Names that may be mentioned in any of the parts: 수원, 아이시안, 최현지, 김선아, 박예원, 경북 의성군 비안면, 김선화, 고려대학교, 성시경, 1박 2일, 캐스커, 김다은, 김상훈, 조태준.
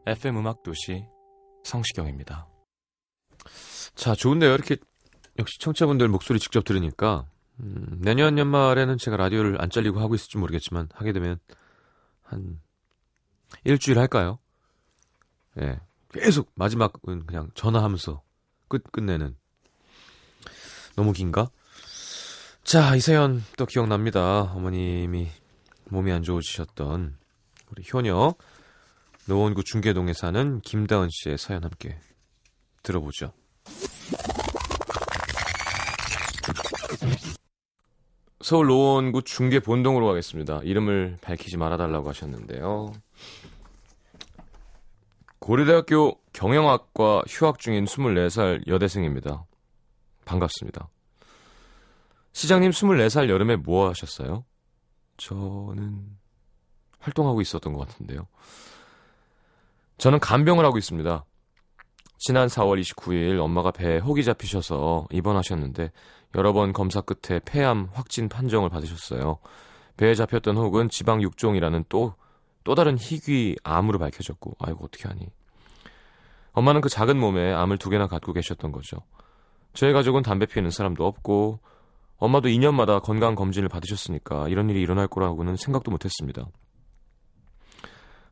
FM 음악도시 성시경입니다. 자, 좋은데요. 이렇게 역시 청취자분들 목소리 직접 들으니까 내년 연말에는 제가 라디오를 안 잘리고 하고 있을지 모르겠지만 하게 되면 한 일주일 할까요? 예, 계속 마지막은 그냥 전화하면서 끝내는. 너무 긴가? 자, 이 사연 또 기억납니다. 어머님이 몸이 안 좋으셨던 우리 효녀 노원구 중계동에 사는 김다은 씨의 사연 함께 들어보죠. 서울 노원구 중계본동으로 가겠습니다. 이름을 밝히지 말아달라고 하셨는데요. 고려대학교 경영학과 휴학 중인 24살 여대생입니다. 반갑습니다. 시장님 24살 여름에 뭐 하셨어요? 저는 활동하고 있었던 것 같은데요. 저는 간병을 하고 있습니다. 지난 4월 29일 엄마가 배에 혹이 잡히셔서 입원하셨는데 여러 번 검사 끝에 폐암 확진 판정을 받으셨어요. 배에 잡혔던 혹은 지방 6종이라는 또 다른 희귀 암으로 밝혀졌고, 아이고 어떻게 하니. 엄마는 그 작은 몸에 암을 2개나 갖고 계셨던 거죠. 저희 가족은 담배 피우는 사람도 없고 엄마도 2년마다 건강검진을 받으셨으니까 이런 일이 일어날 거라고는 생각도 못했습니다.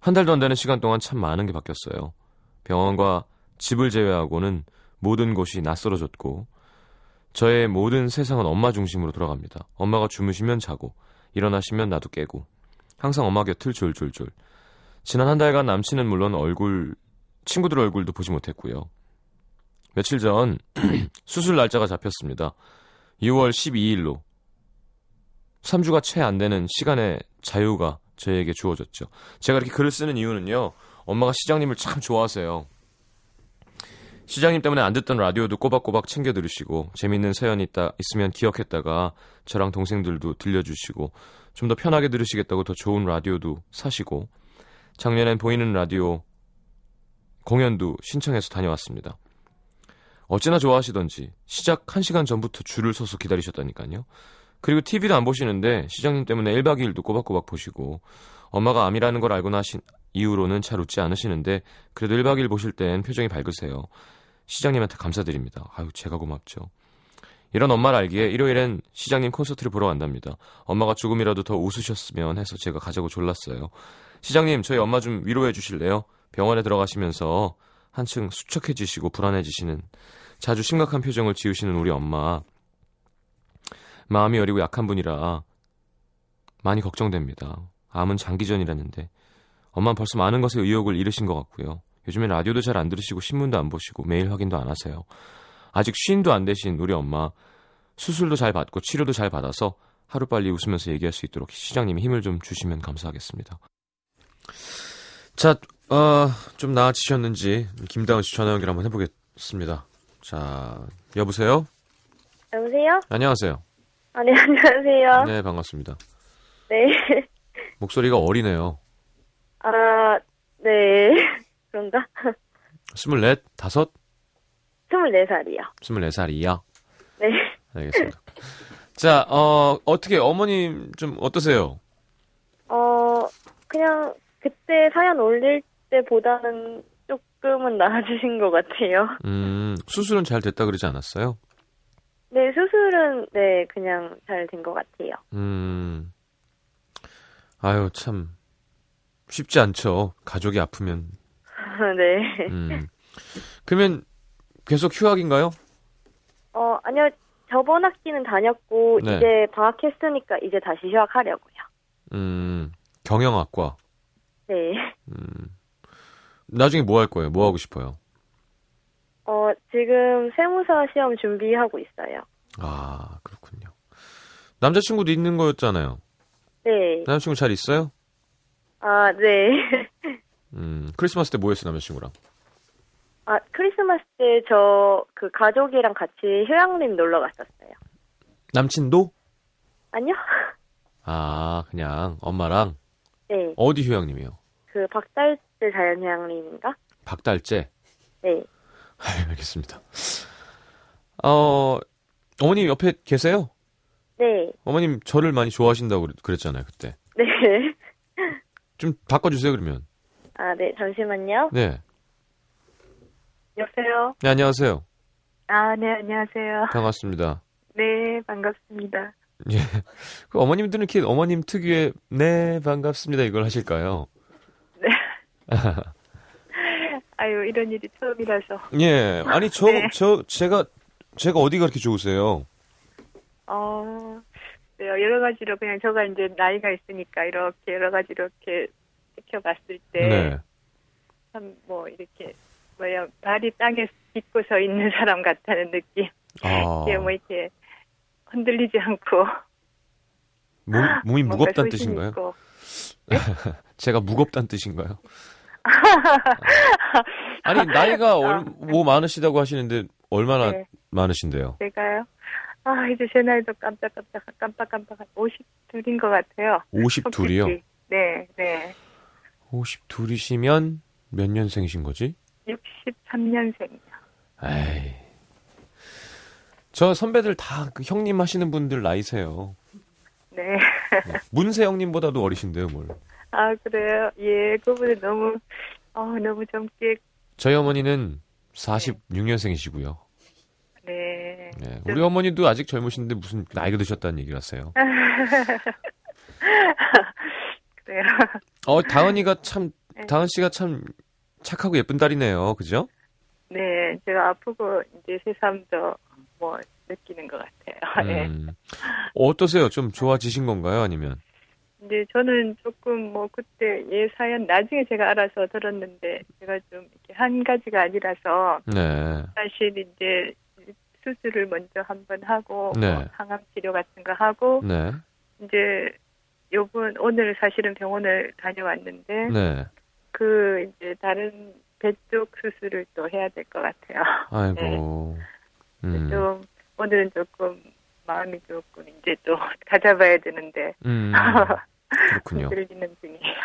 한 달도 안 되는 시간 동안 참 많은 게 바뀌었어요. 병원과 집을 제외하고는 모든 곳이 낯설어졌고 저의 모든 세상은 엄마 중심으로 돌아갑니다. 엄마가 주무시면 자고 일어나시면 나도 깨고 항상 엄마 곁을 졸졸졸. 지난 한 달간 남친은 물론 친구들 얼굴도 보지 못했고요. 며칠 전 수술 날짜가 잡혔습니다. 6월 12일로 3주가 채 안 되는 시간의 자유가 저에게 주어졌죠. 제가 이렇게 글을 쓰는 이유는요, 엄마가 시장님을 참 좋아하세요. 시장님 때문에 안 듣던 라디오도 꼬박꼬박 챙겨 들으시고 재밌는 사연이 있으면 기억했다가 저랑 동생들도 들려주시고 좀 더 편하게 들으시겠다고 더 좋은 라디오도 사시고 작년엔 보이는 라디오 공연도 신청해서 다녀왔습니다. 어찌나 좋아하시던지 시작 1시간 전부터 줄을 서서 기다리셨다니까요. 그리고 TV도 안 보시는데 시장님 때문에 1박 2일도 꼬박꼬박 보시고 엄마가 암이라는 걸 알고 나신 이후로는 잘 웃지 않으시는데 그래도 1박 2일 보실 땐 표정이 밝으세요. 시장님한테 감사드립니다. 아유, 제가 고맙죠. 이런 엄마를 알기에 일요일엔 시장님 콘서트를 보러 간답니다. 엄마가 조금이라도 더 웃으셨으면 해서 제가 가자고 졸랐어요. 시장님, 저희 엄마 좀 위로해 주실래요? 병원에 들어가시면서 한층 수척해지시고 불안해지시는, 자주 심각한 표정을 지으시는 우리 엄마. 마음이 여리고 약한 분이라 많이 걱정됩니다. 암은 장기전이라는데 엄마는 벌써 많은 것에 의욕을 잃으신 것 같고요. 요즘엔 라디오도 잘 안 들으시고 신문도 안 보시고 메일 확인도 안 하세요. 아직 50도 안 되신 우리 엄마, 수술도 잘 받고 치료도 잘 받아서 하루빨리 웃으면서 얘기할 수 있도록 시장님이 힘을 좀 주시면 감사하겠습니다. 자, 좀 나아지셨는지 김다은 씨 전화 연결 한번 해보겠습니다. 자, 여보세요? 여보세요? 안녕하세요. 아, 네, 안녕하세요. 네, 반갑습니다. 네. 목소리가 어리네요. 아, 네. 그런가? 24살이요. 24살이요? 네. 알겠습니다. 자, 어떻게, 어머님 좀 어떠세요? 그냥 그때 사연 올릴 때보다는 조금은 나아지신 것 같아요. 수술은 잘 됐다 그러지 않았어요? 네, 수술은, 네, 그냥 잘 된 것 같아요. 아유, 참, 쉽지 않죠. 가족이 아프면. 네. 그러면 계속 휴학인가요? 아니요, 저번 학기는 다녔고 네. 이제 방학했으니까 이제 다시 휴학하려고요. 경영학과. 네. 나중에 뭐 할 거예요? 뭐 하고 싶어요? 지금 세무사 시험 준비하고 있어요. 아, 그렇군요. 남자친구도 있는 거였잖아요. 네. 남자친구 잘 있어요? 아, 네. 크리스마스 때 뭐 했어요, 남자친구랑? 아, 크리스마스 때 저 그 가족이랑 같이 휴양림 놀러 갔었어요. 남친도? 아니요. 아, 그냥 엄마랑? 네. 어디 휴양림이요? 그 박달재 자연휴양림인가? 박달재? 네. 알겠습니다. 어머님 옆에 계세요? 네. 어머님 저를 많이 좋아하신다고 그랬잖아요, 그때. 네. 좀 바꿔주세요, 그러면. 아, 네, 잠시만요. 네. 여보세요? 네, 안녕하세요. 아, 네, 안녕하세요. 반갑습니다. 네, 반갑습니다. 예. 그 어머님들은 이렇게 어머님 특유의 네, 반갑습니다 이걸 하실까요? 네. 아유, 이런 일이 처음이라서. 예. 아니, 제가 어디가 그렇게 좋으세요? 여러 가지로 그냥 저가 이제 나이가 있으니까 이렇게 여러 가지로 이렇게 지켜봤을 때. 네. 참, 이렇게, 발이 땅에 딛고 서 있는 사람 같다는 느낌. 아. 이렇게 흔들리지 않고. 몸이 무겁다는 뜻인가요? 네? 제가 무겁다는 뜻인가요? 아니, 나이가 많으시다고 하시는데 얼마나 네. 많으신데요? 제가요? 아, 이제 제 나이도 깜빡깜빡 52인 것 같아요. 52이요? 네, 네. 52이시면 몇 년생이신 거지? 63년생이요. 에이, 저 선배들 다 그 형님 하시는 분들 나이세요. 네. 문세 형님보다도 어리신데요, 뭘? 아, 그래요? 예, 그분은 너무 젊게. 저희 어머니는 46년생이시고요. 네. 네. 우리 어머니도 아직 젊으신데 무슨 나이가 드셨다는 얘기를 하세요. 그래요. 다은 씨가 참 착하고 예쁜 딸이네요. 그죠? 네, 제가 아프고 이제 새삼도 느끼는 것 같아요. 네. 어떠세요? 좀 좋아지신 건가요? 아니면? 이제 저는 조금 그때 사연 나중에 제가 알아서 들었는데 제가 좀 이렇게 한 가지가 아니라서 네. 사실 이제 수술을 먼저 한번 하고 네. 항암 치료 같은 거 하고 네. 이제 오늘 사실은 병원을 다녀왔는데 네. 그 이제 다른 배 쪽 수술을 또 해야 될 것 같아요. 아이고. 네. 좀 오늘은 조금 마음이 조금 이제 또 다잡아야 되는데 그렇군요. 들리는 중이에요.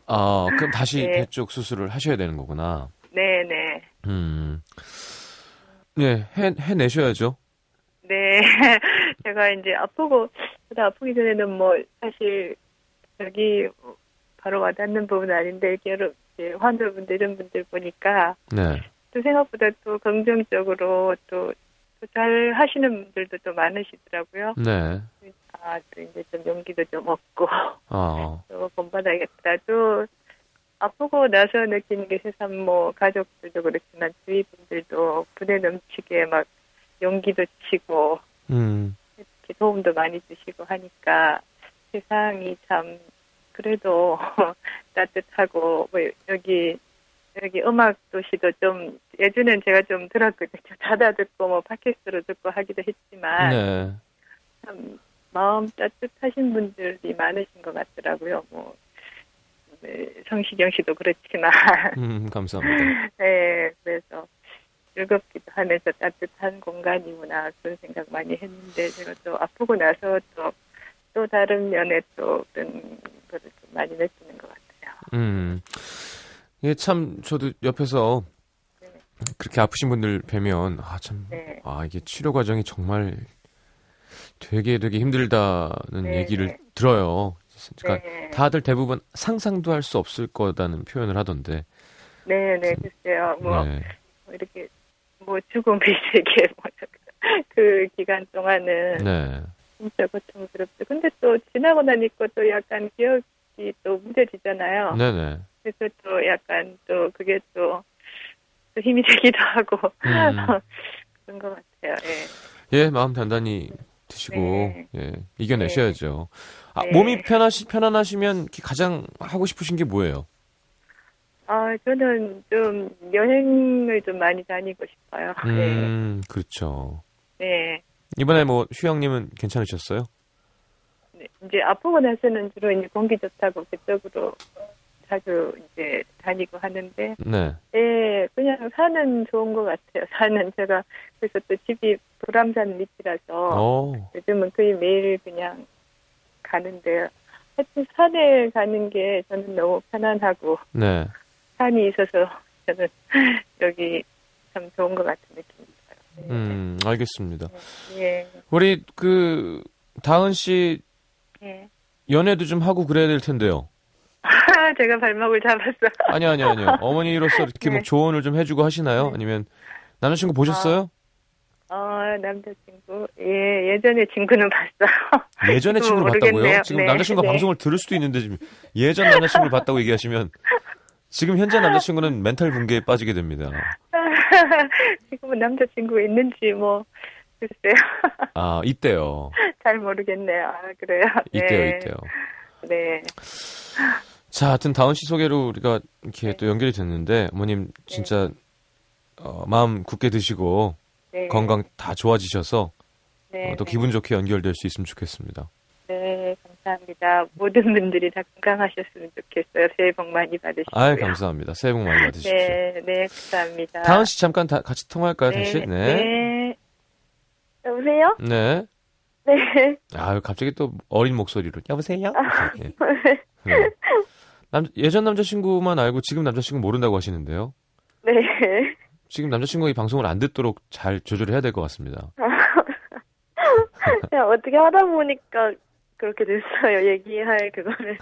아, 그럼 다시 네. 배 쪽 수술을 하셔야 되는 거구나. 네네. 네, 해내셔야죠. 네, 제가 이제 아프기 전에는 사실 여기 바로 와닿는 부분은 아닌데 이렇게 환자분들 이런 분들 보니까 네. 또 생각보다 또 긍정적으로 또 잘 하시는 분들도 또 많으시더라고요. 네. 아, 또 이제 좀 용기도 좀 얻고 또 본받아야겠다. 또 아프고 나서 느끼는 게 세상 가족들도 그렇지만 주위 분들도 분에 넘치게 막 용기도 치고 이렇게 도움도 많이 주시고 하니까 세상이 참 그래도 따뜻하고 여기 음악 도시도 좀 예전엔 제가 좀 들었거든요. 자다 듣고 팟캐스트로 듣고 하기도 했지만 네. 참 마음 따뜻하신 분들이 많으신 것 같더라고요. 성시경 씨도 그렇지만 감사합니다. 네, 그래서 즐겁기도 하면서 따뜻한 공간이구나 그런 생각 많이 했는데 제가 또 아프고 나서 또 다른 면에 또 그런 거를 좀 많이 느끼는 것 같아요. 예, 참 저도 옆에서 네. 그렇게 아프신 분들 뵈면 네. 이게 치료 과정이 정말 되게 힘들다는 네. 얘기를 들어요. 그러니까 네. 다들 대부분 상상도 할 수 없을 거다는 표현을 하던데. 네, 네, 글쎄요. 네. 이렇게 죽음이 되게 그 기간 동안은 네. 진짜 고통스럽죠. 근데 또 지나고 나니까 또 약간 기억이 또 무뎌지잖아요. 네, 네. 그래서 또 약간 또 그게 또 힘이 되기도 하고 그런 것 같아요. 예. 예, 마음 단단히 드시고, 네. 예, 이겨내셔야죠. 아, 네. 몸이 편안하시면 가장 하고 싶으신 게 뭐예요? 아, 저는 좀 여행을 좀 많이 다니고 싶어요. 네. 그렇죠. 네. 이번에 뭐, 휴양님은 괜찮으셨어요? 네, 이제 아프고 나서는 주로 이제 공기 좋다고 그쪽으로 자주 이제 다니고 하는데. 네. 예, 그냥 산은 좋은 것 같아요. 산은 제가, 그래서 또 집이 보람산 밑이라서. 오. 요즘은 거의 매일 그냥 가는데요. 하여튼 산에 가는 게 저는 너무 편안하고. 네. 산이 있어서 저는 여기 참 좋은 것 같은 느낌입니다. 네. 알겠습니다. 예. 우리 그 다은 씨 예. 연애도 좀 하고 그래야 될 텐데요. 제가 발목을 잡았어요. 아니요. 어머니로서 이렇게 네. 뭐 조언을 좀 해주고 하시나요? 아니면 남자친구 보셨어요? 남자친구 예전에 친구는 봤어요. 예전에 친구를 모르겠네요. 봤다고요? 지금 네. 남자친구가 네. 방송을 들을 수도 있는데 지금 예전 남자친구를 봤다고 얘기하시면. 지금 현재 남자친구는 멘탈 붕괴에 빠지게 됩니다. 지금은 남자친구 있는지 뭐 글쎄요. 아, 있대요. 잘 모르겠네요. 아, 그래요. 네. 있대요. 네. 자, 하여튼 다은 씨 소개로 우리가 이렇게 네. 또 연결이 됐는데 어머님 진짜 네. 마음 굳게 드시고 네. 건강 다 좋아지셔서 네. 또 기분 좋게 연결될 수 있으면 좋겠습니다. 네, 감사합니다. 모든 분들이 다 건강하셨으면 좋겠어요. 새해 복 많이 받으시고요. 아유, 감사합니다. 새해 복 많이 받으십시오. 네, 감사합니다. 다은 씨 잠깐 다 같이 통화할까요, 다시? 네. 여보세요? 네. 네. 아유, 갑자기 또 어린 목소리로 여보세요? 아, 네. 네. 예전 남자친구만 알고 지금 남자친구 모른다고 하시는데요. 네. 지금 남자친구가 이 방송을 안 듣도록 잘 조절해야 될 것 같습니다. 그냥 어떻게 하다 보니까 그렇게 됐어요. 얘기할 그거를.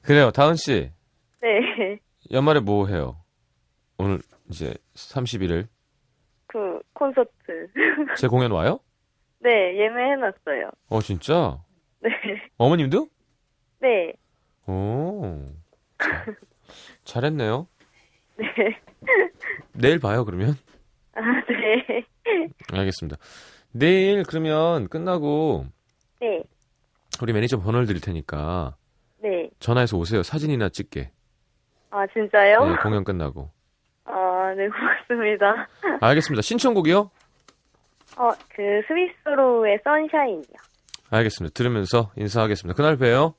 그래요, 다은 씨. 네. 연말에 뭐 해요? 오늘 이제 31일. 그 콘서트. 제 공연 와요? 네, 예매해놨어요. 진짜? 네. 어머님도? 네. 잘했네요. 네. 내일 봐요, 그러면. 아, 네. 알겠습니다. 내일 그러면 끝나고. 네. 우리 매니저 번호를 드릴 테니까. 네. 전화해서 오세요. 사진이나 찍게. 아, 진짜요? 네, 공연 끝나고. 아, 네, 고맙습니다. 알겠습니다. 신청곡이요? 그 스위스로의 선샤인이요. 알겠습니다. 들으면서 인사하겠습니다. 그날 봬요.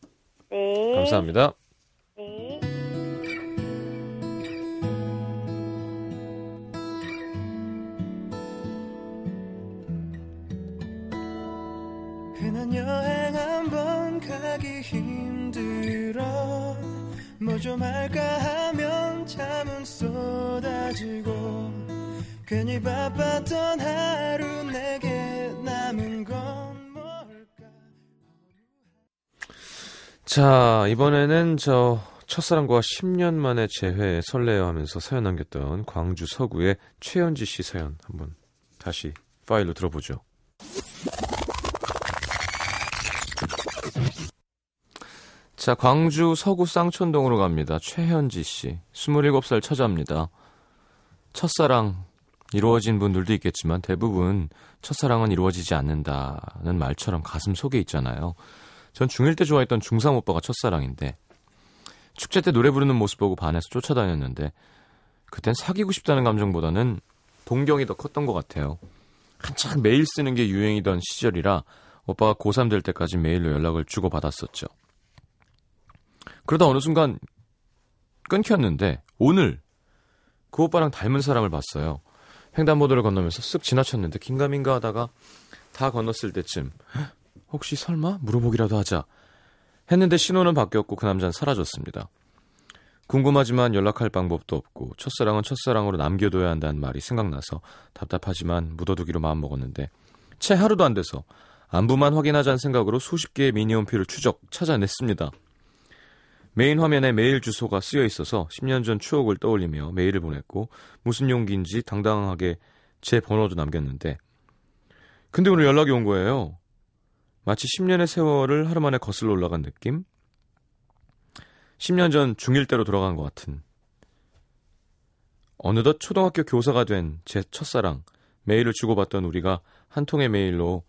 네. 감사합니다. 네. 흔한 여행 한번 가기 힘들어 뭐 좀 할까 하면 잠은 쏟아지고 괜히 바빴던 하루 내게 남은 건 뭘까. 자, 이번에는 저 첫사랑과 10년 만에 재회에 설레어 하면서 사연 남겼던 광주 서구의 최현지 씨 사연 한번 다시 파일로 들어보죠. 자, 광주 서구 쌍촌동으로 갑니다. 최현지 씨, 27살 처자입니다. 첫사랑 이루어진 분들도 있겠지만 대부분 첫사랑은 이루어지지 않는다는 말처럼 가슴 속에 있잖아요. 전 중1 때 좋아했던 중3 오빠가 첫사랑인데 축제 때 노래 부르는 모습 보고 반해서 쫓아다녔는데 그땐 사귀고 싶다는 감정보다는 동경이 더 컸던 것 같아요. 한참 메일 쓰는 게 유행이던 시절이라 오빠가 고3 될 때까지 메일로 연락을 주고받았었죠. 그러다 어느 순간 끊겼는데 오늘 그 오빠랑 닮은 사람을 봤어요. 횡단보도를 건너면서 쓱 지나쳤는데 긴가민가 하다가 다 건넜을 때쯤 혹시 설마 물어보기라도 하자 했는데 신호는 바뀌었고 그 남자는 사라졌습니다. 궁금하지만 연락할 방법도 없고 첫사랑은 첫사랑으로 남겨둬야 한다는 말이 생각나서 답답하지만 묻어두기로 마음먹었는데 채 하루도 안 돼서 안부만 확인하자는 생각으로 수십 개의 미니홈피를 찾아냈습니다. 메인 화면에 메일 주소가 쓰여 있어서 10년 전 추억을 떠올리며 메일을 보냈고 무슨 용기인지 당당하게 제 번호도 남겼는데 근데 오늘 연락이 온 거예요. 마치 10년의 세월을 하루 만에 거슬러 올라간 느낌? 10년 전 중1 때로 돌아간 것 같은. 어느덧 초등학교 교사가 된 제 첫사랑, 메일을 주고받던 우리가 한 통의 메일로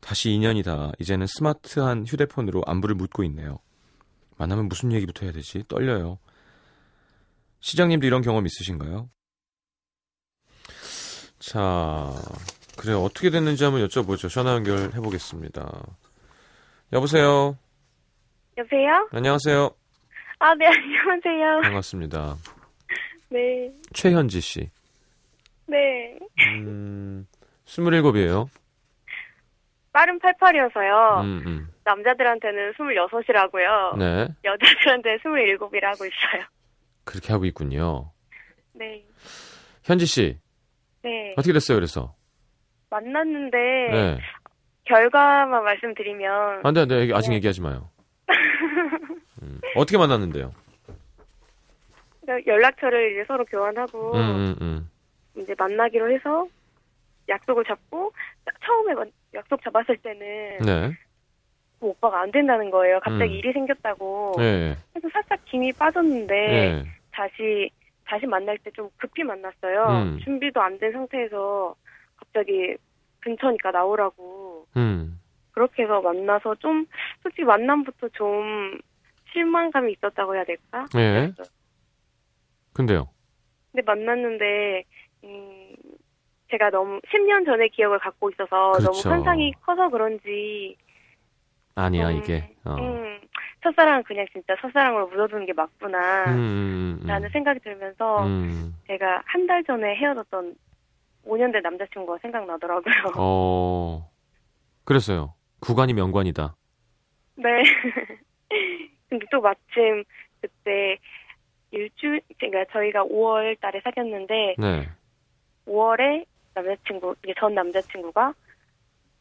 다시 인연이다. 이제는 스마트한 휴대폰으로 안부를 묻고 있네요. 만나면 무슨 얘기부터 해야 되지? 떨려요. 시장님도 이런 경험 있으신가요? 자, 그래 어떻게 됐는지 한번 여쭤보죠. 전화 연결 해보겠습니다. 여보세요? 여보세요? 안녕하세요. 아, 네, 안녕하세요. 반갑습니다. 네. 최현지 씨. 네. 27이에요. 빠른 88이어서요. 남자들한테는 26이라고요. 네. 여자들한테는 27이라고 있어요. 그렇게 하고 있군요. 네. 현지 씨. 네. 어떻게 됐어요, 그래서? 만났는데, 네. 결과만 말씀드리면. 안 돼, 안 돼. 아직 네. 얘기하지 마요. 어떻게 만났는데요? 연락처를 이제 서로 교환하고, 이제 만나기로 해서 약속을 잡고, 처음에 약속 잡았을 때는, 네. 그 오빠가 안 된다는 거예요. 갑자기 일이 생겼다고. 네. 그래서 살짝 김이 빠졌는데, 네. 다시 만날 때 좀 급히 만났어요. 준비도 안 된 상태에서 갑자기 근처니까 나오라고. 그렇게 해서 만나서 좀 솔직히 만남부터 좀 실망감이 있었다고 해야 될까? 네. 그랬어요. 근데요? 근데 만났는데 제가 너무 10년 전의 기억을 갖고 있어서 그렇죠. 너무 환상이 커서 그런지 아니야 이게 첫사랑은 그냥 진짜 첫사랑으로 묻어두는 게 맞구나 라는 생각이 들면서 제가 한 달 전에 헤어졌던 5년 된 남자친구가 생각나더라고요. 어, 그랬어요. 구관이 명관이다. 네. 근데 또 마침 그때 그러니까 저희가 5월 달에 사귀었는데 네. 5월에 전 남자친구가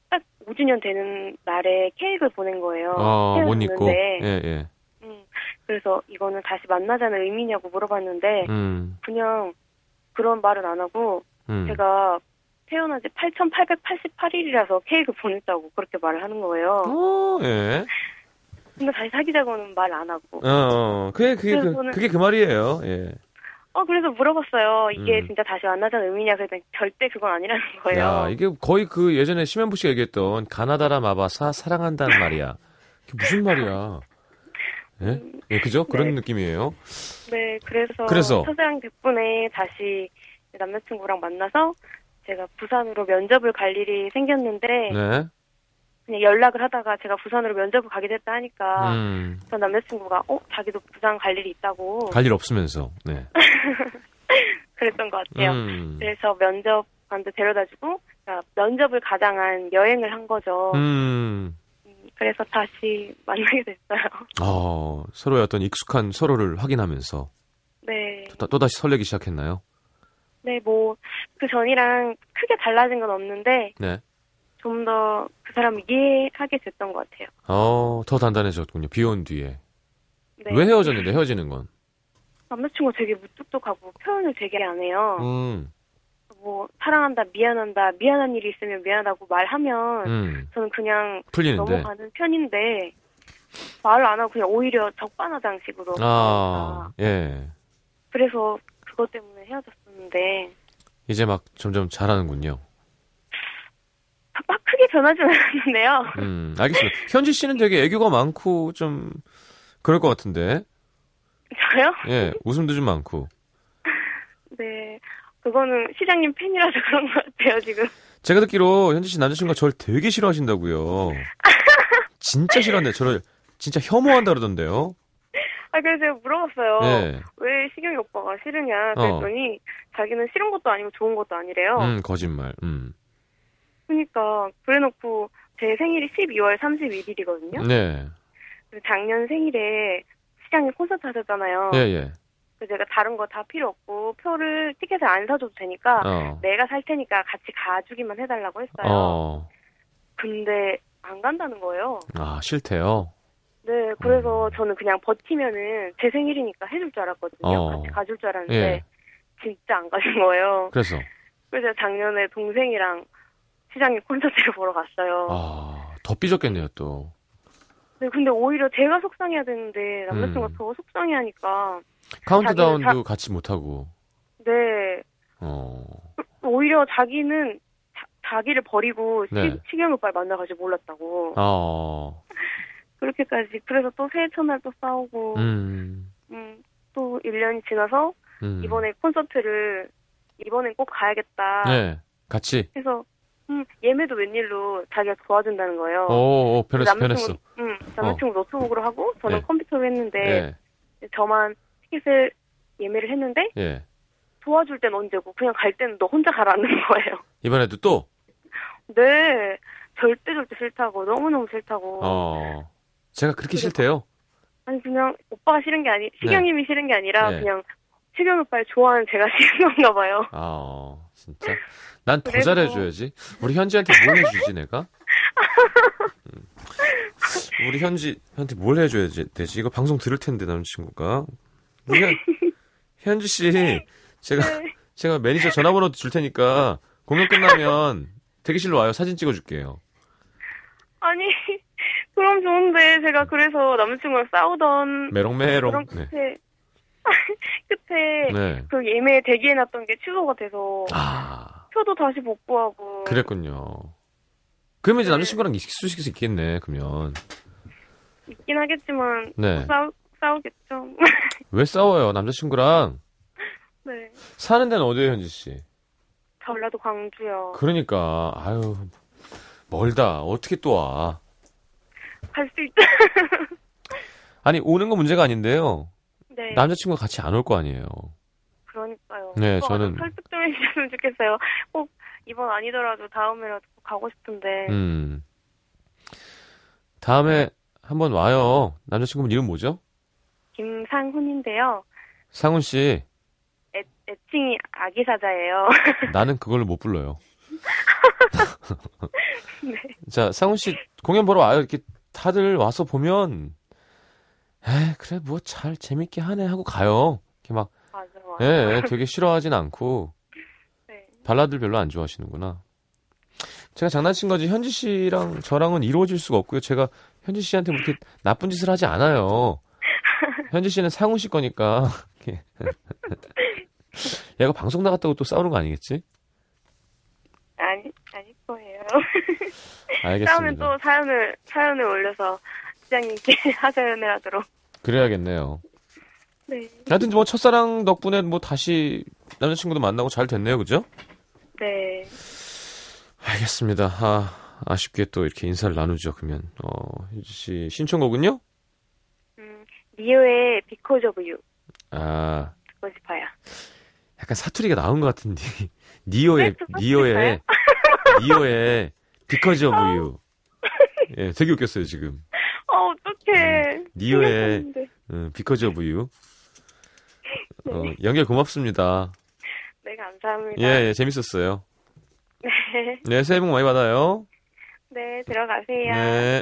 딱 5주년 되는 날에 케이크를 보낸 거예요. 아, 못 입고. 예, 예. 그래서 이거는 다시 만나자는 의미냐고 물어봤는데 그냥 그런 말은 안 하고 제가 태어난 지 8,888일이라서 케이크 보냈다고 그렇게 말을 하는 거예요. 오, 예. 근데 다시 사귀자고는 말 안 하고. 그게 그 말이에요. 예. 그래서 물어봤어요. 이게 진짜 다시 만나자는 의미냐. 그랬더니 절대 그건 아니라는 거예요. 야, 이게 거의 그 예전에 심현부 씨가 얘기했던 가나다라 마바사 사랑한다는 말이야. 이게 무슨 말이야. 예? 예, 그죠? 그런 네. 느낌이에요. 네, 그래서. 서장 덕분에 다시 남자친구랑 만나서 제가 부산으로 면접을 갈 일이 생겼는데. 네. 그냥 연락을 하다가 제가 부산으로 면접을 가게 됐다 하니까 전 남자친구가 자기도 부산 갈 일이 있다고 갈 일 없으면서 네 그랬던 것 같아요. 그래서 면접관도 데려다주고 그러니까 면접을 가장한 여행을 한 거죠. 그래서 다시 만나게 됐어요. 서로의 어떤 익숙한 서로를 확인하면서 네 또다시 설레기 시작했나요? 네, 뭐 그 전이랑 크게 달라진 건 없는데 네. 좀 더 그 사람을 이해하게 됐던 것 같아요. 더 단단해졌군요. 비온 뒤에. 네. 왜 헤어졌는데 헤어지는 건? 남자친구 되게 무뚝뚝하고 표현을 되게 안 해요. 뭐 사랑한다, 미안한다, 미안한 일이 있으면 미안하다고 말하면 저는 그냥 풀리는데. 넘어가는 편인데 말을 안 하고 그냥 오히려 적반하장식으로. 예. 그래서 그것 때문에 헤어졌었는데. 이제 막 점점 잘하는군요. 막 크게 변하진 않았는데요. 알겠습니다. 현지 씨는 되게 애교가 많고 좀 그럴 것 같은데. 저요? 예, 웃음도 좀 많고. 네, 그거는 시장님 팬이라서 그런 것 같아요 지금. 제가 듣기로 현지 씨 남자친구가 저를 되게 싫어하신다고요. 진짜 싫어한대. 저를 진짜 혐오한다 그러던데요. 그래서 제가 물어봤어요. 네. 왜 시경이 오빠가 싫으냐 그랬더니 자기는 싫은 것도 아니고 좋은 것도 아니래요. 거짓말. 그러니까 그래놓고 제 생일이 12월 31일이거든요. 네. 작년 생일에 시장님 콘서트 하셨잖아요. 예예. 그래서 제가 다른 거 다 필요 없고 표를 티켓을 안 사줘도 되니까 내가 살 테니까 같이 가주기만 해달라고 했어요. 근데 안 간다는 거예요. 싫대요. 네. 그래서 저는 그냥 버티면은 제 생일이니까 해줄 줄 알았거든요. 같이 가줄 줄 알았는데 예. 진짜 안 가신 거예요. 그래서 작년에 동생이랑 시장님 콘서트를 보러 갔어요. 더 삐졌겠네요, 또. 네, 근데 오히려 제가 속상해야 되는데 남자친구가 더 속상해하니까. 카운트다운도 같이 못하고. 네. 오히려 자기는 자기를 버리고 시경 오빠를 만나가지고 몰랐다고. 그렇게까지. 그래서 또 새해 첫날 또 싸우고. 또 1년이 지나서 이번에 콘서트를 이번엔 꼭 가야겠다. 네, 같이. 그래서 예매도 웬일로 자기가 도와준다는 거예요. 오, 변했어. 남자친구 노트북으로 하고 저는 컴퓨터로 했는데 저만 티켓을 예매를 했는데 도와줄 땐 언제고 그냥 갈 때는 너 혼자 가라는 거예요. 이번에도 또? 네. 절대 싫다고. 너무너무 싫다고. 제가 그렇게 싫대요? 아니 그냥 오빠가 싫은 게 아니 시경님이 싫은 게 아니라 그냥 시경 오빠를 좋아하는 제가 싫은 건가 봐요. 진짜? 난 더 잘해줘야지. 우리 현지한테 뭘 해주지 내가? 우리 현지한테 뭘 해줘야 되지? 이거 방송 들을 텐데 남자친구가. 현지 씨 제가 매니저 전화번호도 줄 테니까 공연 끝나면 대기실로 와요. 사진 찍어줄게요. 아니 그럼 좋은데 제가 그래서 남자친구랑 싸우던 메롱메롱 끝에 그 예매에 대기해놨던 게 취소가 돼서 표도 다시 못 구하고. 그랬군요. 그러면 이제 남자친구랑 익숙해질 수 있겠네. 그러면 있긴 하겠지만 싸우겠죠. 왜 싸워요 남자친구랑? 네. 사는 데는 어디예요 현지 씨? 전라도 광주요. 그러니까 아유 멀다. 어떻게 또 와? 갈 수 있다. 아니 오는 건 문제가 아닌데요. 네. 남자친구가 같이 안 올 거 아니에요. 그러니까요. 네, 저는 설득 좀 해주셨으면 좋겠어요. 꼭 이번 아니더라도 다음에라도 가고 싶은데. 다음에 한번 와요. 남자친구분 이름 뭐죠? 김상훈인데요. 상훈 씨. 애칭이 아기사자예요. 나는 그걸로 못 불러요. 네. 자, 상훈 씨 공연 보러 와요. 이렇게 다들 와서 보면 그래 뭐 잘 재밌게 하네 하고 가요. 이렇게 막 되게 싫어하진 않고. 네. 발라드를 별로 안 좋아하시는구나. 제가 장난친 거지 현지 씨랑 저랑은 이루어질 수가 없고요. 제가 현지 씨한테 그렇게 나쁜 짓을 하지 않아요. 현지 씨는 상훈 씨 거니까. 얘가 방송 나갔다고 또 싸우는 거 아니겠지? 아닐 거예요. 알겠습니다. 싸우면 또 사연을 올려서 시장님께 하사연을 하도록. 그래야겠네요. 네. 하여튼 뭐 첫사랑 덕분에 뭐 다시 남자친구도 만나고 잘 됐네요, 그죠? 네. 알겠습니다. 아쉽게 또 이렇게 인사를 나누죠. 그러면 현지 씨 신청곡은요? 리오의 Because of You. 듣고 싶어요. 약간 사투리가 나온 것 같은데. 니오의 Because of You. 예, 되게 웃겼어요 지금. 어떡해. 니오의 Because of You. 연결 고맙습니다. 네, 감사합니다. 예, 재밌었어요. 네. 네, 새해 복 많이 받아요. 네, 들어가세요. 네.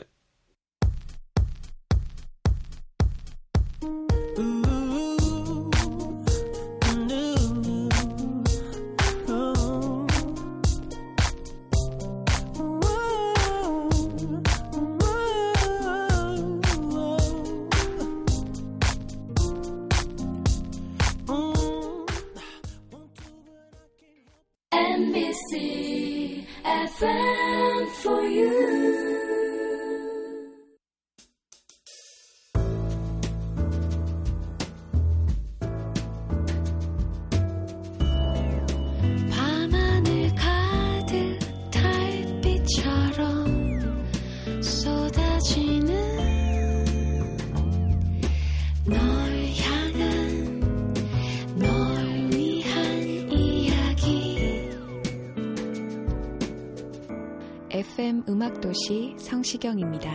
FM 음악도시 성시경입니다.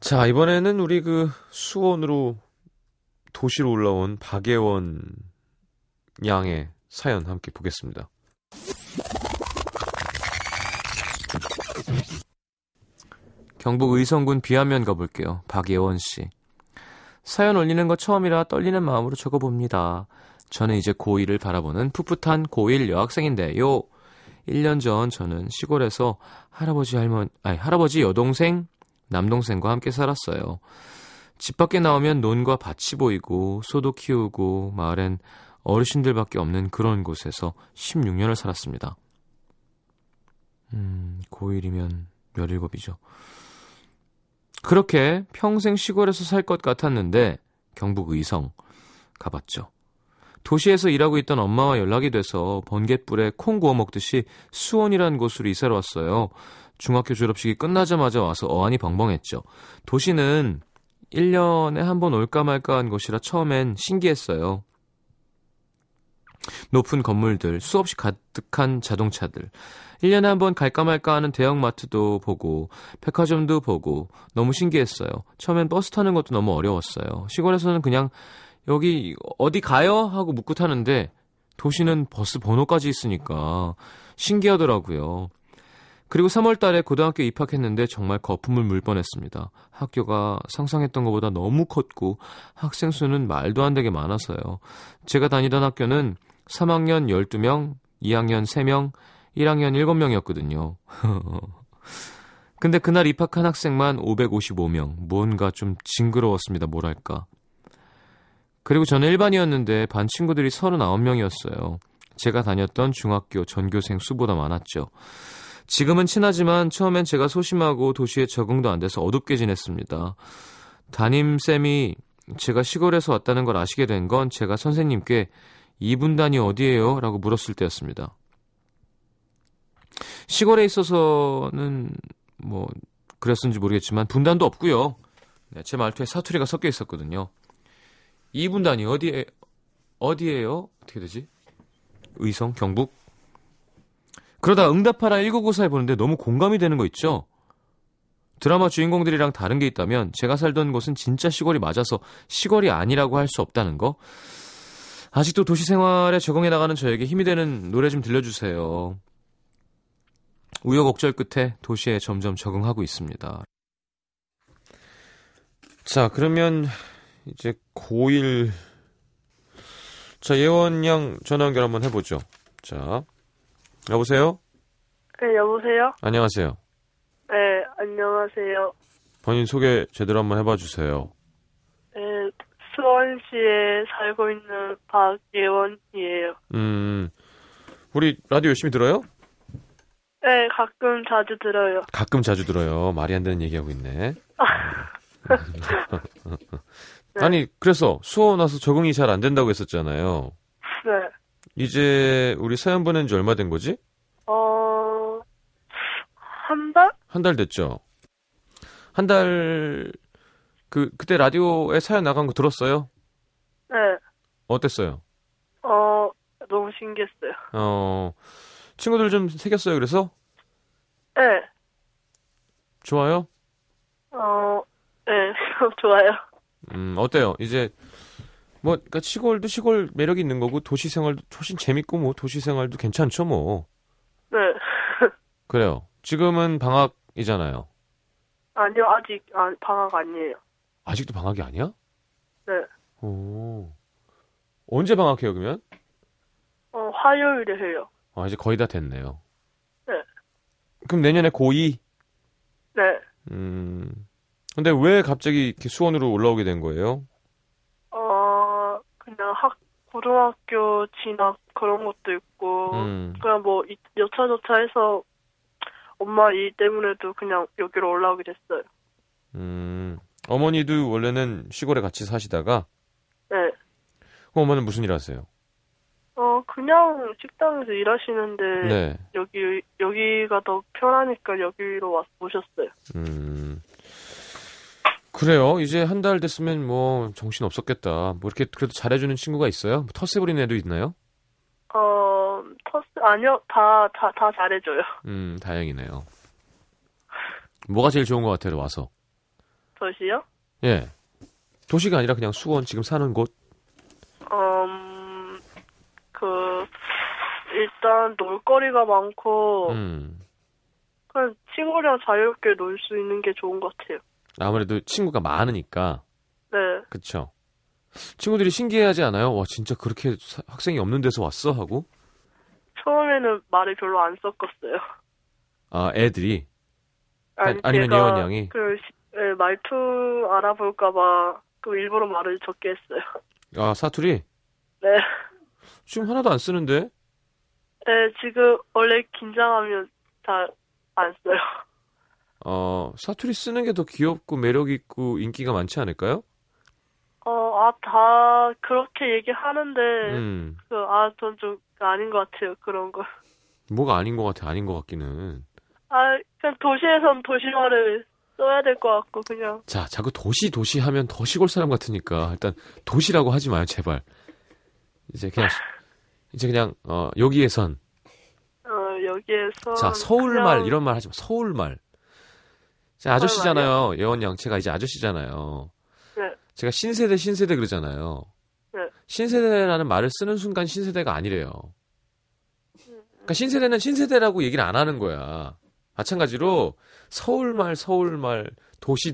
자, 이번에는 우리 그 수원으로 도시로 올라온 박예원 양의 사연 함께 보겠습니다. 경북 의성군 비안면 가볼게요. 박예원 씨. 사연 올리는 거 처음이라 떨리는 마음으로 적어봅니다. 저는 이제 고2를 바라보는 풋풋한 고1 여학생인데요. 1년 전 저는 시골에서 할아버지 여동생, 남동생과 함께 살았어요. 집 밖에 나오면 논과 밭이 보이고 소도 키우고 마을엔 어르신들밖에 없는 그런 곳에서 16년을 살았습니다. 고1이면 17이죠. 그렇게 평생 시골에서 살 것 같았는데 경북 의성 가봤죠. 도시에서 일하고 있던 엄마와 연락이 돼서 번갯불에 콩 구워 먹듯이 수원이라는 곳으로 이사를 왔어요. 중학교 졸업식이 끝나자마자 와서 어안이 벙벙했죠. 도시는 1년에 한 번 올까 말까 한 곳이라 처음엔 신기했어요. 높은 건물들, 수없이 가득한 자동차들, 1년에 한 번 갈까 말까 하는 대형마트도 보고 백화점도 보고 너무 신기했어요. 처음엔 버스 타는 것도 너무 어려웠어요. 시골에서는 그냥 여기 어디 가요? 하고 묻고 타는데 도시는 버스 번호까지 있으니까 신기하더라고요. 그리고 3월 달에 고등학교 입학했는데 정말 거품을 물 뻔했습니다. 학교가 상상했던 것보다 너무 컸고 학생 수는 말도 안 되게 많아서요. 제가 다니던 학교는 3학년 12명, 2학년 3명, 1학년 7명이었거든요. 근데 그날 입학한 학생만 555명. 뭔가 좀 징그러웠습니다. 뭐랄까. 그리고 저는 일반이었는데 반 친구들이 39명이었어요. 제가 다녔던 중학교 전교생 수보다 많았죠. 지금은 친하지만 처음엔 제가 소심하고 도시에 적응도 안 돼서 어둡게 지냈습니다. 담임쌤이 제가 시골에서 왔다는 걸 아시게 된 건 제가 선생님께 이분단이 어디예요? 라고 물었을 때였습니다. 시골에 있어서는 뭐 그랬는지 모르겠지만 분단도 없고요. 제 말투에 사투리가 섞여 있었거든요. 이분단이 어디예요? 어떻게 되지? 의성, 경북. 그러다 응답하라 1994에 보는데 너무 공감이 되는 거 있죠? 드라마 주인공들이랑 다른 게 있다면 제가 살던 곳은 진짜 시골이 맞아서 시골이 아니라고 할 수 없다는 거. 아직도 도시 생활에 적응해 나가는 저에게 힘이 되는 노래 좀 들려주세요. 우여곡절 끝에 도시에 점점 적응하고 있습니다. 자, 그러면 이제 고1. 자, 예원 양 전화 연결 한번 해보죠. 자, 여보세요? 네, 여보세요? 안녕하세요. 네, 안녕하세요. 본인 소개 제대로 한번 해봐주세요. 네, 수원시에 살고 있는 박예원이에요. 우리 라디오 열심히 들어요? 네, 가끔 자주 들어요. 가끔 자주 들어요. 말이 안 되는 얘기하고 있네. 아니, 그래서 수원 와서 적응이 잘 안 된다고 했었잖아요. 네. 이제 우리 사연 보낸 지 얼마 된 거지? 한 달? 한 달 됐죠. 한 달, 그때 라디오에 사연 나간 거 들었어요? 네. 어땠어요? 너무 신기했어요. 친구들 좀 생겼어요, 그래서? 네. 좋아요? 네, 좋아요. 어때요? 이제, 뭐, 그니까 시골도 시골 매력이 있는 거고, 도시 생활도 훨씬 재밌고, 뭐, 도시 생활도 괜찮죠, 뭐. 네. 그래요. 지금은 방학이잖아요. 아니요, 아직, 방학 아니에요. 아직도 방학이 아니야? 네. 오. 언제 방학해요, 그러면? 화요일에 해요. 아, 이제 거의 다 됐네요. 네. 그럼 내년에 고2? 네. 근데 왜 갑자기 이렇게 수원으로 올라오게 된 거예요? 그냥 고등학교 진학 그런 것도 있고, 그냥 뭐, 여차저차 해서 엄마 일 때문에도 그냥 여기로 올라오게 됐어요. 어머니도 원래는 시골에 같이 사시다가? 네. 그럼 어머니는 무슨 일 하세요? 그냥 식당에서 일하시는데, 네. 여기가 더 편하니까 여기로 와서 오셨어요. 그래요. 이제 한 달 됐으면 뭐 정신 없었겠다. 뭐 이렇게 그래도 잘해주는 친구가 있어요? 뭐 텃세 부리는 애도 있나요? 아니요. 다 잘해줘요. 다행이네요. 뭐가 제일 좋은 것 같아요, 와서? 도시요? 예. 도시가 아니라 그냥 수원 지금 사는 곳? 일단 놀거리가 많고, 그냥 친구랑 자유롭게 놀 수 있는 게 좋은 것 같아요. 아무래도 친구가 많으니까. 네. 그쵸. 친구들이 신기해하지 않아요? 와, 진짜 그렇게 학생이 없는 데서 왔어? 하고? 처음에는 말을 별로 안 섞었어요. 아, 애들이? 아니면 예원 양이? 네, 말투 알아볼까봐 일부러 말을 적게 했어요. 아, 사투리? 네. 지금 하나도 안 쓰는데? 네, 지금 원래 긴장하면 잘 안 써요. 사투리 쓰는 게 더 귀엽고 매력 있고 인기가 많지 않을까요? 다 그렇게 얘기하는데 전 좀 아닌 것 같아요, 그런 거. 뭐가 아닌 것 같아, 아닌 것 같기는. 그냥 도시에선 도시말을 써야 될 것 같고, 그냥. 자, 자꾸 도시 하면 더 시골 사람 같으니까, 일단 도시라고 하지 마요, 제발. 이제 그냥, 여기에선. 여기에선. 자, 서울말, 그냥... 이런 말 하지 마, 서울말. 제가 아저씨잖아요, 예원 양. 제가 이제 아저씨잖아요. 네. 제가 신세대 그러잖아요. 네. 신세대라는 말을 쓰는 순간 신세대가 아니래요. 그러니까 신세대는 신세대라고 얘기를 안 하는 거야. 마찬가지로 서울말, 도시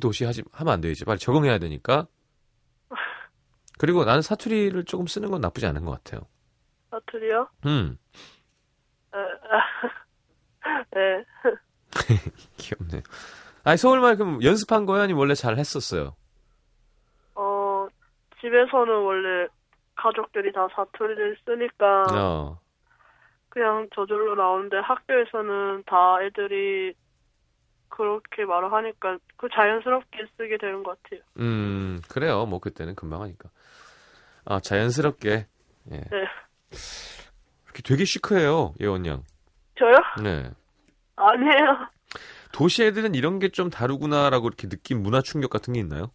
하면 안 돼요. 이제 빨리 적응해야 되니까. 그리고 나는 사투리를 조금 쓰는 건 나쁘지 않은 것 같아요. 사투리요? 네. 귀엽네요. 아니, 서울말 그럼 연습한 거예요? 아니면 원래 잘 했었어요? 집에서는 원래 가족들이 다 사투리를 쓰니까 그냥 저절로 나오는데, 학교에서는 다 애들이 그렇게 말을 하니까 그 자연스럽게 쓰게 되는 것 같아요. 그래요. 뭐 그때는 금방 하니까. 아, 자연스럽게. 예. 네. 이렇게 되게 시크해요, 예원 양. 저요? 네. 아니에요. 도시 애들은 이런 게 좀 다르구나라고 이렇게 느낀 문화 충격 같은 게 있나요?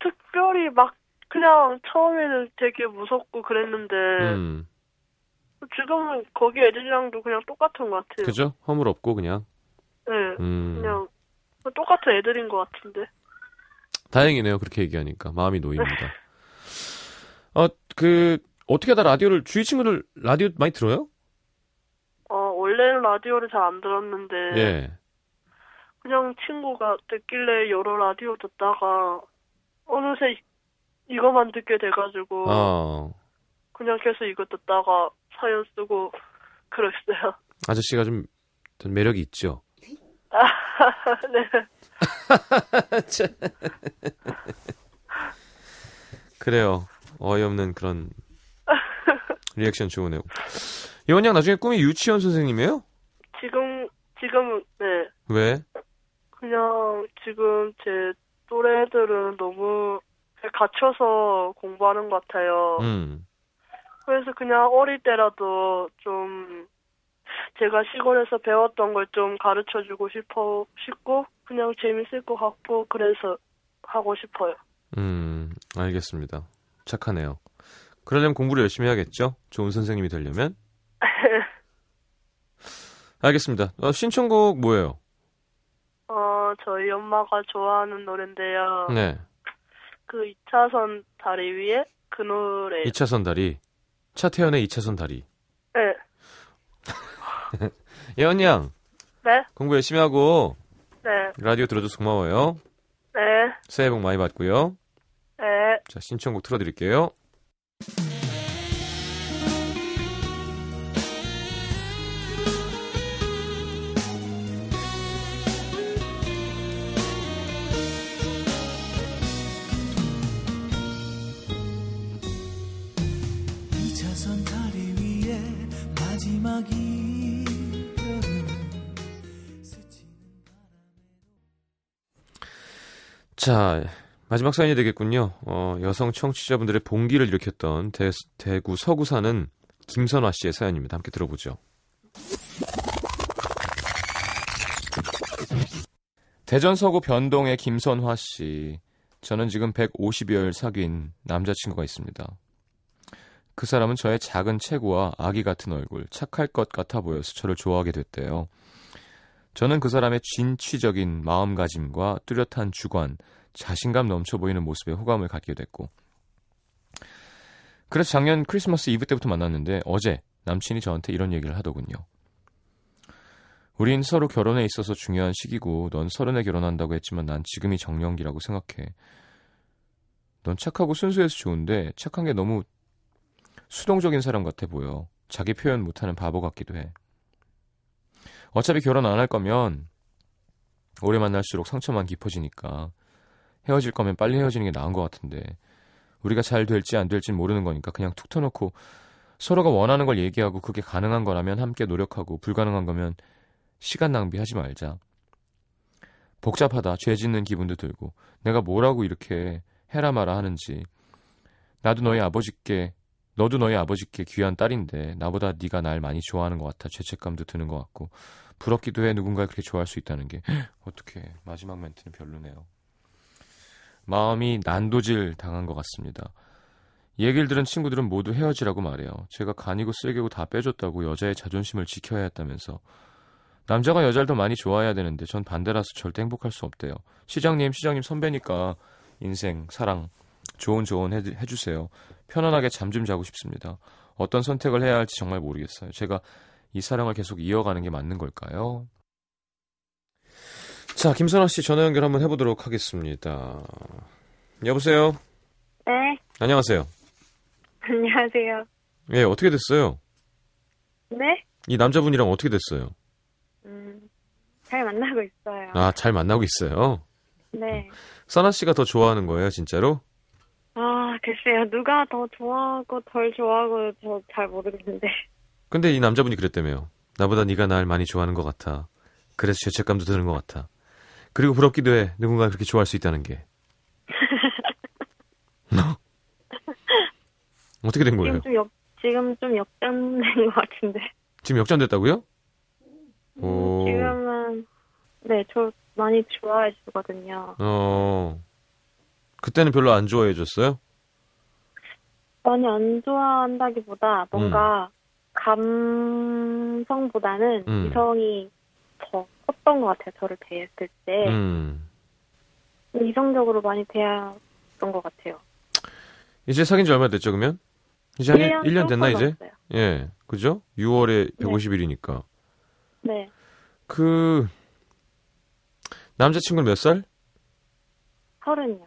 특별히 막 그냥 처음에는 되게 무섭고 그랬는데 지금은 거기 애들이랑도 그냥 똑같은 것 같아요. 그죠? 허물 없고 그냥. 네. 그냥 똑같은 애들인 것 같은데. 다행이네요. 그렇게 얘기하니까 마음이 놓입니다. 어떻게 하다 라디오를, 주위 친구들 라디오 많이 들어요? 원래는 라디오를 잘 안 들었는데. 예. 그냥 친구가 듣길래 여러 라디오 듣다가 어느새 이거만 듣게 돼가지고 그냥 계속 이거 듣다가 사연 쓰고 그랬어요. 아저씨가 좀 매력이 있죠? 네. 그래요. 어이없는 그런 리액션 좋으네요. 예원 양 나중에 꿈이 유치원 선생님이에요? 지금은 네. 왜? 그냥 지금 제 또래들은 너무 갇혀서 공부하는 것 같아요. 그래서 그냥 어릴 때라도 좀 제가 시골에서 배웠던 걸 좀 가르쳐주고 싶고 그냥 재밌을 것 같고 그래서 하고 싶어요. 알겠습니다. 착하네요. 그러려면 공부를 열심히 해야겠죠? 좋은 선생님이 되려면? 알겠습니다. 신청곡 뭐예요? 저희 엄마가 좋아하는 노래인데요. 네. 그 2차선 다리 위에 그 노래. 2차선 다리. 차태현의 2차선 다리. 네. 예언이 양. 네. 공부 열심히 하고. 네. 라디오 들어줘서 고마워요. 네. 새해 복 많이 받고요. 네. 자, 신청곡 틀어드릴게요. 자, 마지막 사연이 되겠군요. 여성 청취자분들의 봉기를 일으켰던 대구 서구 사는 김선화 씨의 사연입니다. 함께 들어보죠. 대전 서구 변동의 김선화 씨. 저는 지금 150여일 사귄 남자친구가 있습니다. 그 사람은 저의 작은 체구와 아기 같은 얼굴, 착할 것 같아 보여서 저를 좋아하게 됐대요. 저는 그 사람의 진취적인 마음가짐과 뚜렷한 주관, 자신감 넘쳐 보이는 모습에 호감을 갖게 됐고, 그래서 작년 크리스마스 이브 때부터 만났는데 어제 남친이 저한테 이런 얘기를 하더군요. 우린 서로 결혼에 있어서 중요한 시기고 넌 30에 결혼한다고 했지만 난 지금이 정년기라고 생각해. 넌 착하고 순수해서 좋은데 착한 게 너무 수동적인 사람 같아 보여. 자기 표현 못하는 바보 같기도 해. 어차피 결혼 안 할 거면 오래 만날수록 상처만 깊어지니까 헤어질 거면 빨리 헤어지는 게 나은 것 같은데 우리가 잘 될지 안 될지 모르는 거니까 그냥 툭 터놓고 서로가 원하는 걸 얘기하고 그게 가능한 거라면 함께 노력하고 불가능한 거면 시간 낭비하지 말자. 복잡하다, 죄 짓는 기분도 들고 내가 뭐라고 이렇게 해라 마라 하는지. 너도 너희 아버지께 귀한 딸인데 나보다 네가 날 많이 좋아하는 것 같아 죄책감도 드는 것 같고 부럽기도 해. 누군가를 그렇게 좋아할 수 있다는 게. 어떡해, 마지막 멘트는 별로네요. 마음이 난도질 당한 것 같습니다. 얘기를 들은 친구들은 모두 헤어지라고 말해요. 제가 간이고 쓸개고 다 빼줬다고 여자의 자존심을 지켜야 했다면서. 남자가 여자를 더 많이 좋아해야 되는데 전 반대라서 절대 행복할 수 없대요. 시장님 선배니까 인생, 사랑 조언 해주세요. 편안하게 잠 좀 자고 싶습니다. 어떤 선택을 해야 할지 정말 모르겠어요. 제가 이 사랑을 계속 이어가는 게 맞는 걸까요? 자, 김선아 씨 전화 연결 한번 해보도록 하겠습니다. 여보세요? 네. 안녕하세요. 안녕하세요. 예, 어떻게 됐어요? 네? 이 남자분이랑 어떻게 됐어요? 잘 만나고 있어요. 아, 잘 만나고 있어요? 네. 선아 씨가 더 좋아하는 거예요, 진짜로? 아, 글쎄요. 누가 더 좋아하고 덜 좋아하고 저 잘 모르겠는데. 근데 이 남자분이 그랬다며요. 나보다 네가 날 많이 좋아하는 것 같아. 그래서 죄책감도 드는 것 같아. 그리고 부럽기도 해. 누군가 그렇게 좋아할 수 있다는 게. 어떻게 된 거예요? 지금 좀 역전된 것 같은데. 지금 역전됐다고요? 오. 지금은 네, 저 많이 좋아해 주거든요. 그때는 별로 안 좋아해 줬어요? 많이 안 좋아한다기보다 뭔가 감성보다는 이성이 더 컸던 것 같아요. 저를 대했을 때. 이성적으로 많이 대했던 것 같아요. 이제 사귄 지 얼마 됐죠, 그러면? 이제 1년 됐나, 이제? 왔어요. 예, 그죠? 6월에 150일이니까. 네. 그 남자친구는 몇 살? 30이요.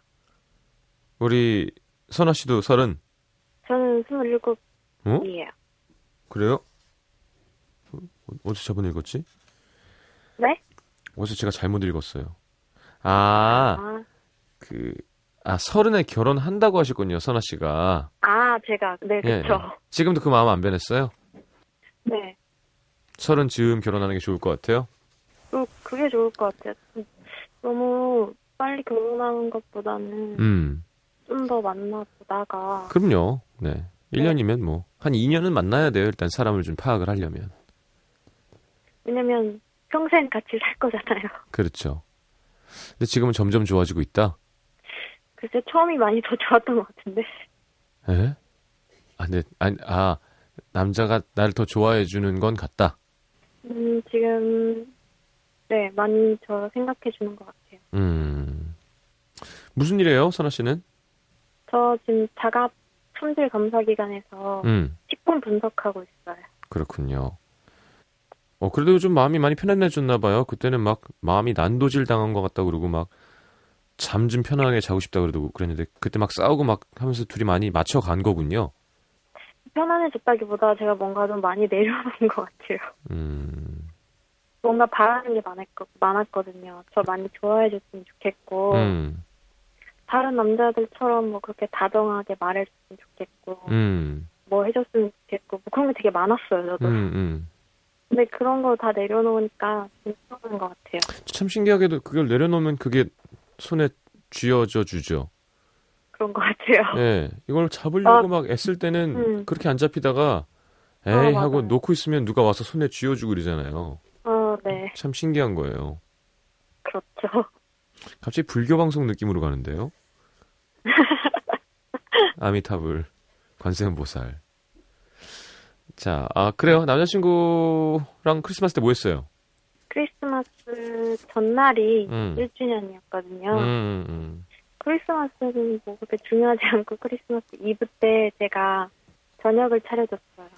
우리 선아 씨도 30? 저는 27이에요. 어? 그래요? 어디서 저번에 읽었지? 네? 어디서 제가 잘못 읽었어요. 아, 30에 결혼한다고 하셨군요, 선아 씨가. 아, 제가. 네, 그렇죠. 예. 지금도 그 마음 안 변했어요? 네. 30쯤 결혼하는 게 좋을 것 같아요? 그게 좋을 것 같아요. 너무 빨리 결혼하는 것보다는 좀 더 만나보다가. 그럼요. 네. 1년이면 뭐 한 2년은 만나야 돼요. 일단 사람을 좀 파악을 하려면. 왜냐면 평생 같이 살 거잖아요. 그렇죠. 근데 지금은 점점 좋아지고 있다? 글쎄, 처음이 많이 더 좋았던 것 같은데. 에? 남자가 나를 더 좋아해 주는 건 같다? 지금 네, 많이 저 생각해 주는 것 같아요. 무슨 일이에요, 선아 씨는? 저 지금 자가 품질 검사 기관에서 식품 분석하고 있어요. 그렇군요. 그래도 좀 마음이 많이 편안해졌나 봐요. 그때는 막 마음이 난도질 당한 것 같다 그러고 막 잠 좀 편안하게 자고 싶다 그러고 그랬는데 그때 막 싸우고 막 하면서 둘이 많이 맞춰 간 거군요. 편안해졌다기보다 제가 뭔가 좀 많이 내려놓은 것 같아요. 뭔가 바라는 게 많았거든요. 저 많이 좋아해 줬으면 좋겠고 다른 남자들처럼 뭐 그렇게 다정하게 말해줬으면 좋겠고 뭐 해줬으면 좋겠고 뭐 그런 게 되게 많았어요, 저도. 근데 그런 거 다 내려놓으니까 괜찮은 것 같아요. 참 신기하게도 그걸 내려놓으면 그게 손에 쥐어져 주죠. 그런 것 같아요. 예, 이걸 잡으려고 막 애쓸 때는 그렇게 안 잡히다가 에이 하고 놓고 있으면 누가 와서 손에 쥐어주고 그러잖아요. 네. 참 신기한 거예요. 그렇죠. 갑자기 불교 방송 느낌으로 가는데요. 아미타불, 관세음보살. 자, 그래요. 남자친구랑 크리스마스 때 뭐 했어요? 크리스마스 전날이 1주년이었거든요. 크리스마스는 뭐 그렇게 중요하지 않고 크리스마스 이브 때 제가 저녁을 차려줬어요.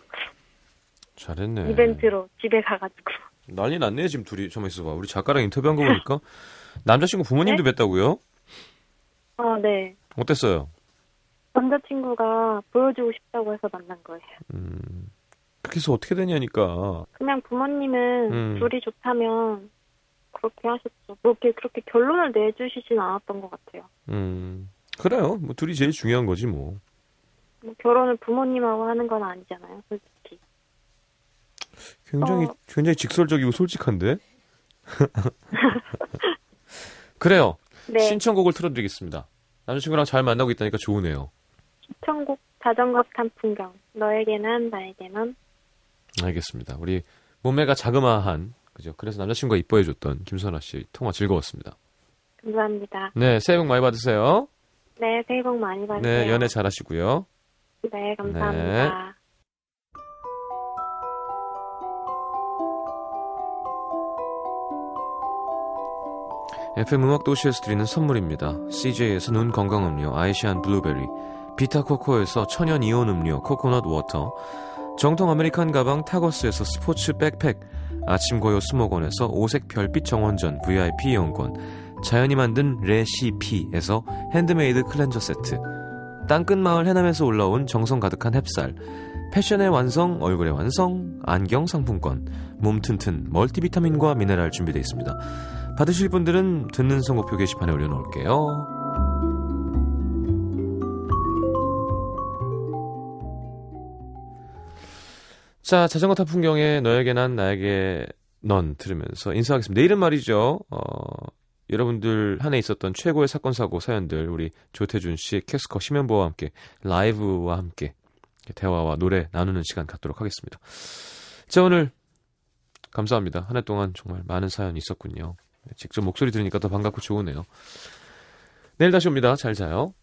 잘했네. 이벤트로 집에 가가지고. 난리 났네 지금 둘이. 잠깐만 있어봐. 우리 작가랑 인터뷰한 거 보니까 남자친구 부모님도 네? 뵀다고요? 아, 네. 어땠어요? 남자친구가 보여주고 싶다고 해서 만난 거예요. 그렇게 해서 어떻게 되냐니까. 그냥 부모님은 둘이 좋다면 그렇게 하셨죠. 뭐 그렇게 결론을 내주시진 않았던 것 같아요. 그래요. 뭐 둘이 제일 중요한 거지 뭐. 뭐 결혼을 부모님하고 하는 건 아니잖아요, 솔직히. 굉장히 직설적이고 솔직한데? 그래요. 네. 신청곡을 틀어드리겠습니다. 남자친구랑 잘 만나고 있다니까 좋으네요. 신청곡 자전거 탄 풍경, 너에게만 나에게만. 알겠습니다. 우리 몸매가 자그마한, 그죠? 그래서 남자친구가 이뻐해줬던 김선아 씨 통화 즐거웠습니다. 감사합니다. 네, 새해 복 많이 받으세요. 네, 새해 복 많이 받으세요. 네, 연애 잘하시고요. 네, 감사합니다. 네. FM 음악도시에서 드리는 선물입니다. CJ에서 눈 건강음료 아이시안 블루베리, 비타코코에서 천연이온음료 코코넛 워터, 정통 아메리칸 가방 타거스에서 스포츠 백팩, 아침고요 수목원에서 오색 별빛 정원전 VIP 이용권, 자연이 만든 레시피에서 핸드메이드 클렌저 세트, 땅끝마을 해남에서 올라온 정성 가득한 햅쌀, 패션의 완성, 얼굴의 완성, 안경 상품권, 몸 튼튼 멀티비타민과 미네랄 준비되어 있습니다. 받으실 분들은 듣는 선곡표 게시판에 올려놓을게요. 자, 자전거 탄 풍경에 너에게 난 나에게 넌 들으면서 인사하겠습니다. 내일은 말이죠, 여러분들 한 해 있었던 최고의 사건 사고 사연들 우리 조태준씨, 캐스커 심연보와 함께 라이브와 함께 대화와 노래 나누는 시간 갖도록 하겠습니다. 자, 오늘 감사합니다. 한 해 동안 정말 많은 사연이 있었군요. 직접 목소리 들으니까 더 반갑고 좋으네요. 내일 다시 옵니다. 잘 자요.